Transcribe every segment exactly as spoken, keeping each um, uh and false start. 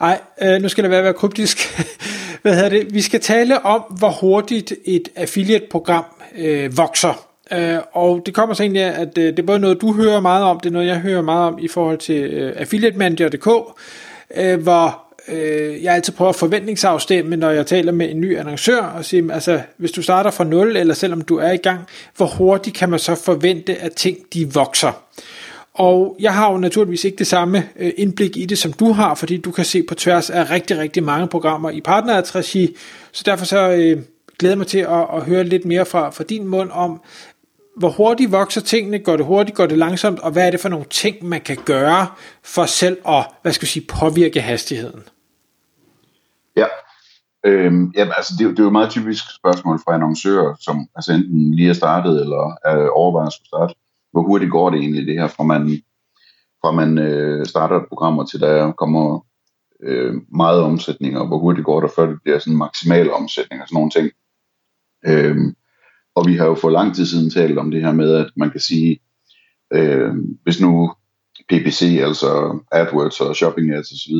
Ej, øh, nu skal det være, være kryptisk. Hvad hedder det? Vi skal tale om, hvor hurtigt et affiliate-program øh, vokser. Øh, og det kommer så egentlig, at øh, det er både noget, du hører meget om, det er noget, jeg hører meget om i forhold til øh, affiliate manager punktum d k, øh, hvor øh, jeg altid prøver at forventningsafstemme, når jeg taler med en ny annoncør, og siger, altså, hvis du starter fra nul, eller selvom du er i gang, hvor hurtigt kan man så forvente, at ting de vokser? Og jeg har jo naturligvis ikke det samme indblik i det, som du har, fordi du kan se på tværs af rigtig, rigtig mange programmer i partnerregi. Så derfor så øh, glæder jeg mig til at, at høre lidt mere fra, fra din mund om, hvor hurtigt vokser tingene, går det hurtigt, går det langsomt, og hvad er det for nogle ting, man kan gøre for selv at, hvad skal jeg sige, påvirke hastigheden? Ja, øhm, ja altså det, det er jo et meget typisk spørgsmål fra annoncører, som altså enten lige er startet eller er overvejer at skulle starte. Hvor hurtigt går det egentlig det her, fra man, fra man øh, starter et program og til der kommer øh, meget omsætning, og hvor hurtigt går det, før det bliver sådan maksimal omsætning og sådan nogle ting. Øh, og vi har jo for lang tid siden talt om det her med, at man kan sige, øh, hvis nu P P C, altså AdWords og shopping ads osv.,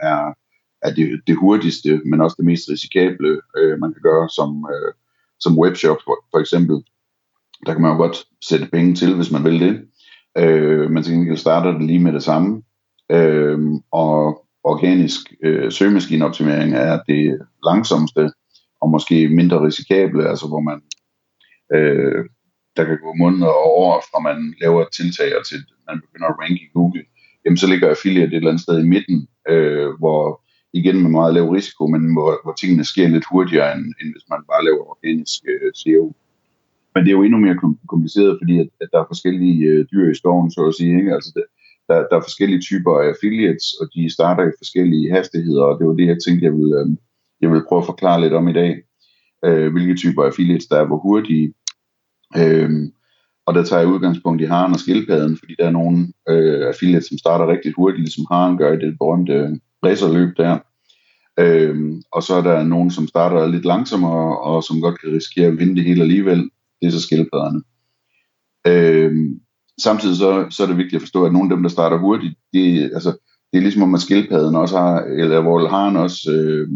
er, er det, det hurtigste, men også det mest risikable, øh, man kan gøre som, øh, som webshop for, for eksempel. Der kan man jo godt sætte penge til, hvis man vil det. Øh, men til gengæld starter det lige med det samme. Øh, og organisk øh, søgemaskineoptimering er det langsomste, og måske mindre risikable, altså hvor man øh, der kan gå måneder og år, fra man laver et tiltag, og til man begynder at ranke i Google. Jamen så ligger affiliate et eller andet sted i midten, øh, hvor igen med meget lav risiko, men hvor, hvor tingene sker lidt hurtigere, end, end hvis man bare laver organisk øh, S E O. Men det er jo endnu mere kompliceret, fordi at, at der er forskellige øh, dyr i skoven, så at sige. Ikke? Altså, det, der, der er forskellige typer af affiliates, og de starter i forskellige hastigheder, og det var det, jeg tænkte, jeg ville, øh, jeg ville prøve at forklare lidt om i dag. Øh, hvilke typer af affiliates der er, hvor hurtige. Øh, og der tager jeg udgangspunkt i haren og skildpadden, fordi der er nogle øh, affiliates, som starter rigtig hurtigt, ligesom haren gør i det berømte racerløb der. Øh, og så er der nogen, som starter lidt langsommere, og som godt kan risikere at vinde det hele alligevel. Det er så skildpadderne. Øhm, samtidig så, så er det vigtigt at forstå, at nogle af dem, der starter hurtigt, det, altså, det er ligesom om, at skildpadden også har, eller hvor haren også øh,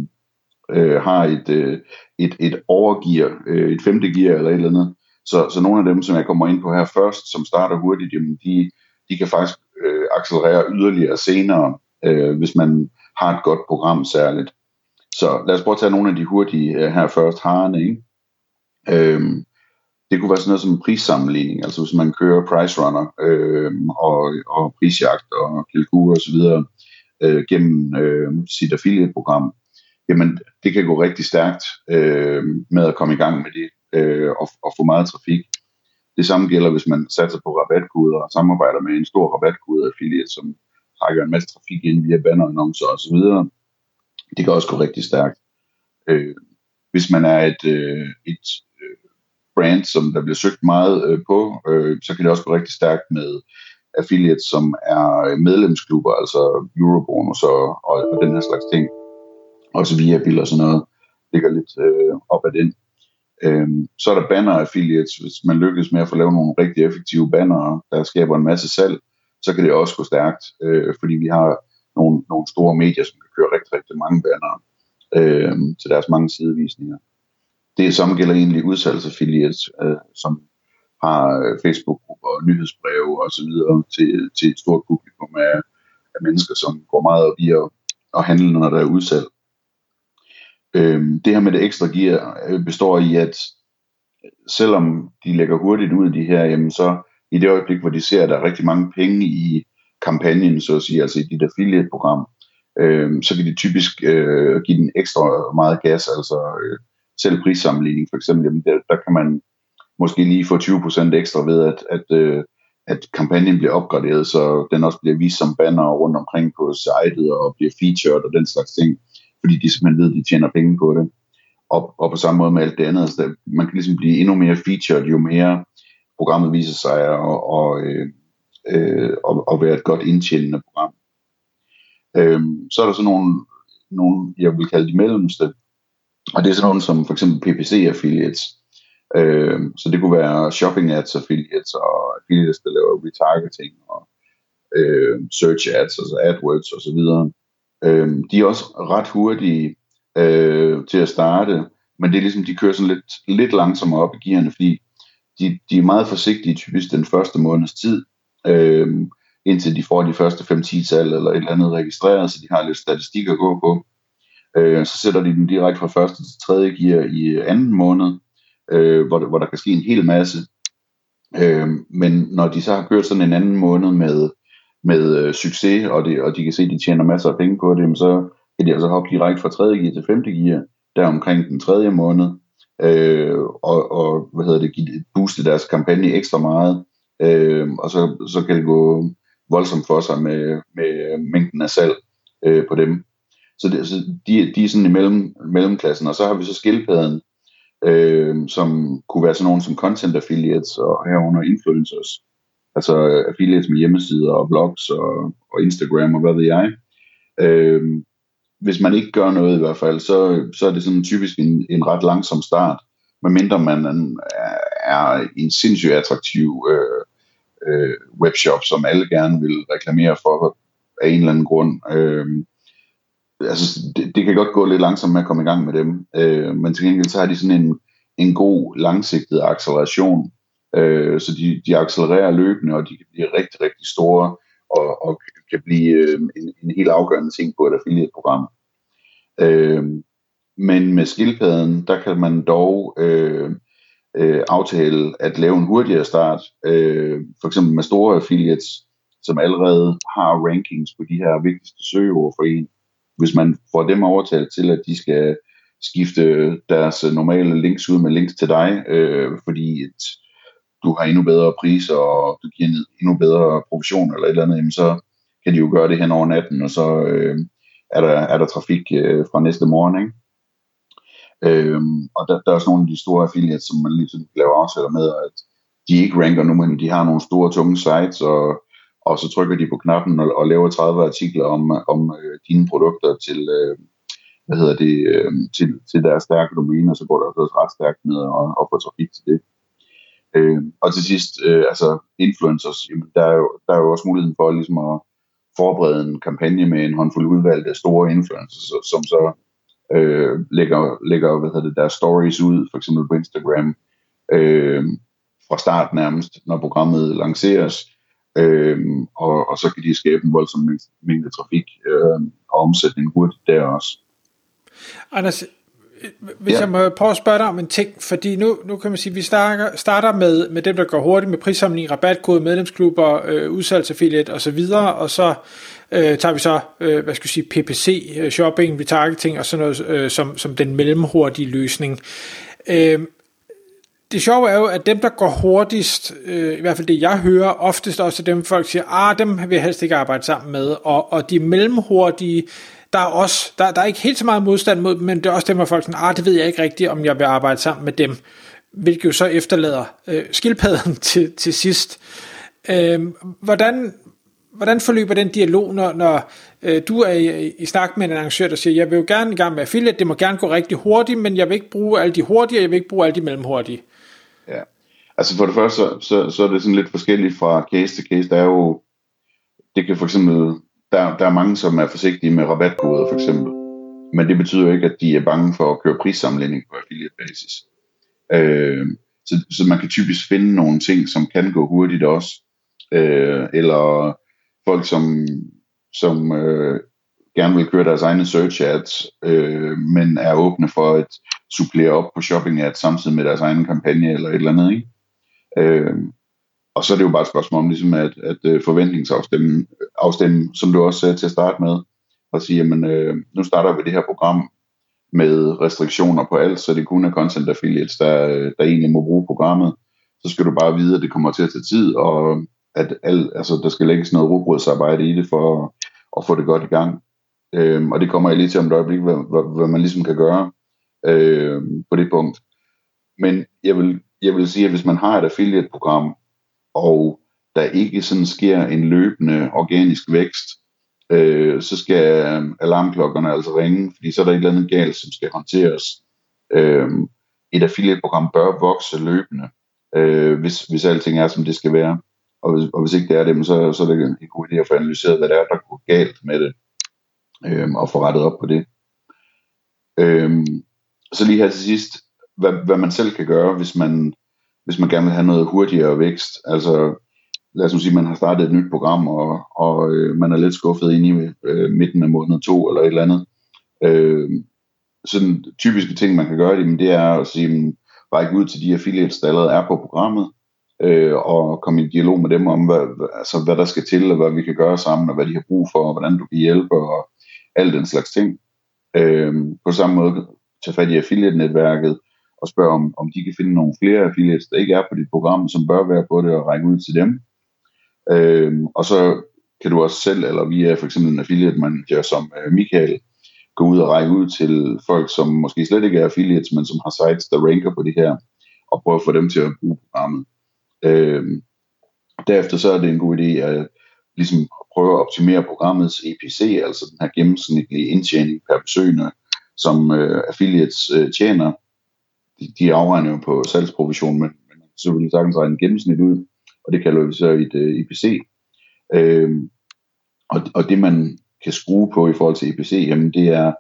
øh, har et, øh, et, et overgear, øh, et femte gear eller et eller andet. Så, så nogle af dem, som jeg kommer ind på her først, som starter hurtigt, jamen de, de kan faktisk øh, accelerere yderligere senere, øh, hvis man har et godt program særligt. Så lad os prøve at tage nogle af de hurtige øh, her først, harerne, ikke? Øhm, Det kunne være sådan noget som en prissammenligning, altså hvis man kører Price Runner øh, og, og Prisjagt og Kelkoo og så videre øh, gennem øh, sit affiliate-program, jamen det kan gå rigtig stærkt øh, med at komme i gang med det øh, og, og få meget trafik. Det samme gælder, hvis man satser på rabatkoder og samarbejder med en stor rabatkode-affiliate, som trækker en masse trafik ind via bannerannoncer og så videre. Det kan også gå rigtig stærkt. Øh, hvis man er et... Øh, et brand, som der bliver søgt meget øh, på, øh, så kan det også gå rigtig stærkt med affiliates, som er medlemsklubber, altså Eurobonus og, og, og den her slags ting. Også via biler og sådan noget, ligger lidt øh, op ad den. Øh, så er der banner-affiliates. Hvis man lykkes med at få lavet nogle rigtig effektive bannere, der skaber en masse salg, så kan det også gå stærkt, øh, fordi vi har nogle, nogle store medier, som kan køre rigtig, rigtig mange bannere øh, til deres mange sidevisninger. Det samme gælder egentlig udsalgsaffiliates, øh, som har Facebook-grupper og nyhedsbreve osv. Til, til et stort publikum af, af mennesker, som går meget op i at, at handle, når der er udsalg. Øh, det her med det ekstra gear består i, at selvom de lægger hurtigt ud de her, jamen så i det øjeblik, hvor de ser, at der er rigtig mange penge i kampagnen, så at sige, altså i dit affiliate-program, øh, så kan de typisk øh, give den ekstra meget gas, altså... Øh, Selv prissammenligning for eksempel, jamen der, der kan man måske lige få tyve procent ekstra ved, at, at, at kampagnen bliver opgraderet, så den også bliver vist som banner rundt omkring på sitet og bliver featured og den slags ting. fordi de simpelthen ved, at de tjener penge på det. Og, og på samme måde med alt det andet, så man kan ligesom blive endnu mere featured, jo mere programmet viser sig at, og, øh, og, og være et godt indtjenende program. Øhm, så er der så nogle, nogle, jeg vil kalde de mellemste, og det er sådan nogle som for eksempel P P C affiliates. Øhm, så det kunne være shopping ads affiliates og affiliates, der laver retargeting og øh, search ads, altså AdWords og så videre. Øhm, de er også ret hurtige øh, til at starte, men det er ligesom, de kører sådan lidt, lidt langsommere op i gearne, fordi de, de er meget forsigtige typisk den første måneds tid, øh, indtil de får de første fem til ti salg eller et eller andet registreret, så de har lidt statistik at gå på. Øh, så sætter de dem direkte fra første til tredje gear i anden måned, øh, hvor, hvor der kan ske en hel masse. Øh, men når de så har kørt sådan en anden måned med, med øh, succes, og, det, og de kan se, at de tjener masser af penge på det, så kan de altså hoppe direkte fra tredje gear til femte gear, der omkring den tredje måned, øh, og, og hvad hedder det, booste deres kampagne ekstra meget, øh, og så, så kan det gå voldsomt for sig med, med mængden af salg øh, på dem. Så, det, så de, de er sådan i mellem, mellemklassen, og så har vi så skildpadden, øh, som kunne være sådan nogen som content affiliates og herunder influencers, altså affiliates med hjemmesider og blogs og, og Instagram og hvad ved jeg. Øh, hvis man ikke gør noget i hvert fald, så, så er det sådan typisk en, en ret langsom start, medmindre man er, er en sindssygt attraktiv øh, øh, webshop, som alle gerne vil reklamere for af en eller anden grund. Øh, altså det, det kan godt gå lidt langsomt med at komme i gang med dem, øh, men til gengæld så har de sådan en, en god langsigtet acceleration, øh, så de, de accelererer løbende, og de kan blive rigtig, rigtig store, og, og kan blive øh, en, en helt afgørende ting på et affiliate-program. Øh, men med skildpadden, der kan man dog øh, øh, aftale at lave en hurtigere start, øh, for eksempel med store affiliates, som allerede har rankings på de her vigtigste søgeord for en. Hvis man får dem overtalt til, at de skal skifte deres normale links ud med links til dig, øh, fordi et, du har endnu bedre priser, og du giver en endnu bedre provision eller et eller andet, jamen så kan de jo gøre det hen over natten, og så øh, er, der, er der trafik øh, fra næste morgen. Ikke? Øh, og der, der er også nogle af de store affiliates, som man ligesom laver afsætter med, at de ikke ranker nu, men de har nogle store, tunge sites, og og så trykker de på knappen og, og laver tredive artikler om, om øh, dine produkter til, øh, hvad hedder det, øh, til, til deres stærke domæne, og så går der også ret stærkt ned og, og får trafik til det. Øh, og til sidst, øh, altså influencers, jamen, der, er jo, der er jo også muligheden for ligesom at forberede en kampagne med en håndfuld udvalgte store influencers, som så øh, lægger, lægger hvad hedder det, deres stories ud, for eksempel på Instagram, øh, fra start nærmest, når programmet lanceres. Øhm, og, og så kan de skabe en voldsom mængde trafik øh, og omsætning hurtigt der også. Anders, hvis ja. jeg må prøve at spørge dig om en ting, fordi nu, nu kan man sige, at vi starter, starter med, med dem, der går hurtigt med prissamling, rabatkode, medlemsklubber, øh, udsalgsaffiliate og så videre, og så øh, tager vi så, øh, hvad skal vi sige, P P C, shopping, retargeting og sådan noget øh, som, som den mellemhurtige løsning. Øh, Det sjove er jo, at dem, der går hurtigst, øh, i hvert fald det, jeg hører, oftest også dem, folk siger, ah, dem vil jeg helst ikke arbejde sammen med, og, og de mellemhurtige, der er også, der, der er ikke helt så meget modstand mod dem, men det er også dem, hvor folk siger, ah, det ved jeg ikke rigtigt, om jeg vil arbejde sammen med dem, hvilket jo så efterlader øh, skildpadden til, til sidst. Øh, hvordan... Hvordan forløber den dialog, når, når øh, du er i, i snak med en arrangør, der siger, jeg vil jo gerne i gang med affiliate, det må gerne gå rigtig hurtigt, men jeg vil ikke bruge alle de hurtige, og jeg vil ikke bruge alle de mellemhurtige? Ja, altså for det første, så, så, så er det sådan lidt forskelligt fra case til case. Der er jo, det kan for eksempel, der, der er mange, som er forsigtige med rabatkoder for eksempel, men det betyder jo ikke, at de er bange for at køre prissammenligning på affiliate-basis. Øh, så, så man kan typisk finde nogle ting, som kan gå hurtigt også, øh, eller folk, som, som øh, gerne vil køre deres egne search ads, øh, men er åbne for at supplere op på shopping ads samtidig med deres egen kampagne eller et eller andet. Ikke? Øh, og så er det jo bare et spørgsmål om ligesom at, at forventningsafstemme, afstemme, som du også sagde til at starte med, og sige, jamen øh, nu starter vi det her program med restriktioner på alt, så det kun er content affiliates, der, der egentlig må bruge programmet. Så skal du bare vide, at det kommer til at tage tid, og at al, altså, der skal lægges noget rugbrødsarbejde i det for at, at få det godt i gang. Øhm, og det kommer jeg lige til om et øjeblik, hvad, hvad, hvad man ligesom kan gøre øhm, på det punkt. Men jeg vil, jeg vil sige, at hvis man har et affiliate-program, og der ikke sådan sker en løbende organisk vækst, øh, så skal alarmklokkerne altså ringe, fordi så er der et eller andet galt, som skal håndteres. Øh, et affiliate-program bør vokse løbende, øh, hvis, hvis alting er, som det skal være. Og hvis, og hvis ikke det er det, så, så er det en god idé at få analyseret, hvad der er, der går galt med det, øh, og få rettet op på det. Øh, så lige her til sidst, hvad, hvad man selv kan gøre, hvis man, hvis man gerne vil have noget hurtigere vækst. Altså, lad os sige, man har startet et nyt program, og, og øh, man er lidt skuffet ind i øh, midten af måned to, eller et eller andet. Øh, sådan typiske ting, man kan gøre, det, det er at sige, række ud til de affiliates, der allerede er på programmet, øh, og komme i dialog med dem om, hvad, altså, hvad der skal til, og hvad vi kan gøre sammen, og hvad de har brug for, og hvordan du kan hjælpe, og alle den slags ting. Øh, på samme måde, tage fat i affiliate-netværket, og spørge om, om de kan finde nogle flere affiliates, der ikke er på dit program, som bør være på det, og række ud til dem. Øhm, og så kan du også selv, eller via for eksempel en affiliate manager som øh, Michael, gå ud og række ud til folk, som måske slet ikke er affiliates, men som har sites, der ranker på det her, og prøve at få dem til at bruge programmet. Øhm, derefter så er det en god idé at ligesom prøve at optimere programmets E P C, altså den her gennemsnitlige indtjening per besøgende, som øh, affiliates øh, tjener. De, de afregner jo på salgsprovision, men, men så vil de sagtens regne gennemsnit ud, og det kalder vi så et E P C. Øhm, og, og det man kan skrue på i forhold til E P C, jamen det er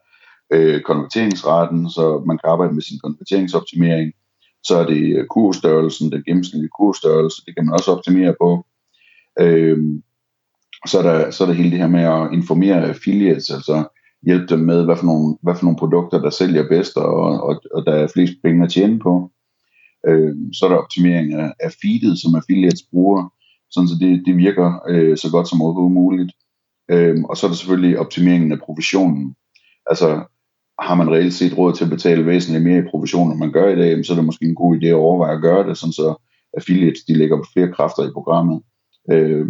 øh, konverteringsraten, så man kan arbejde med sin konverteringsoptimering. Så er det kursstørrelsen, den gennemsnitlige kursstørrelse, det kan man også optimere på. Øhm, så, er der, så er der hele det her med at informere affiliates, altså hjælpe dem med, hvad for nogle, hvad for nogle produkter, der sælger bedst, og, og, og der er flest penge at tjene på. Øh, så er der optimering af, af feedet, som affiliates bruger, sådan så det, det virker øh, så godt som overhovedet muligt. Øh, og så er der selvfølgelig optimeringen af provisionen. Altså, har man reelt set råd til at betale væsentligt mere i provision, end man gør i dag, så er det måske en god idé at overveje at gøre det, sådan så affiliates de lægger flere kræfter i programmet. Øh,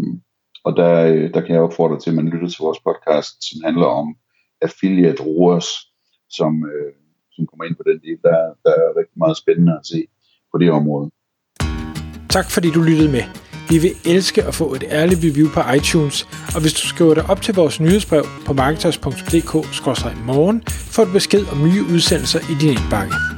og der, der kan jeg opfordre til, at man lytter til vores podcast, som handler om affiliate roers, som, øh, som kommer ind på den del. Der, der er rigtig meget spændende at se på det område. Tak fordi du lyttede med. Vi vil elske at få et ærligt review på iTunes, og hvis du skriver dig op til vores nyhedsbrev på marketers punktum d k skråstreg morgen, får du besked om nye udsendelser i din indbakke.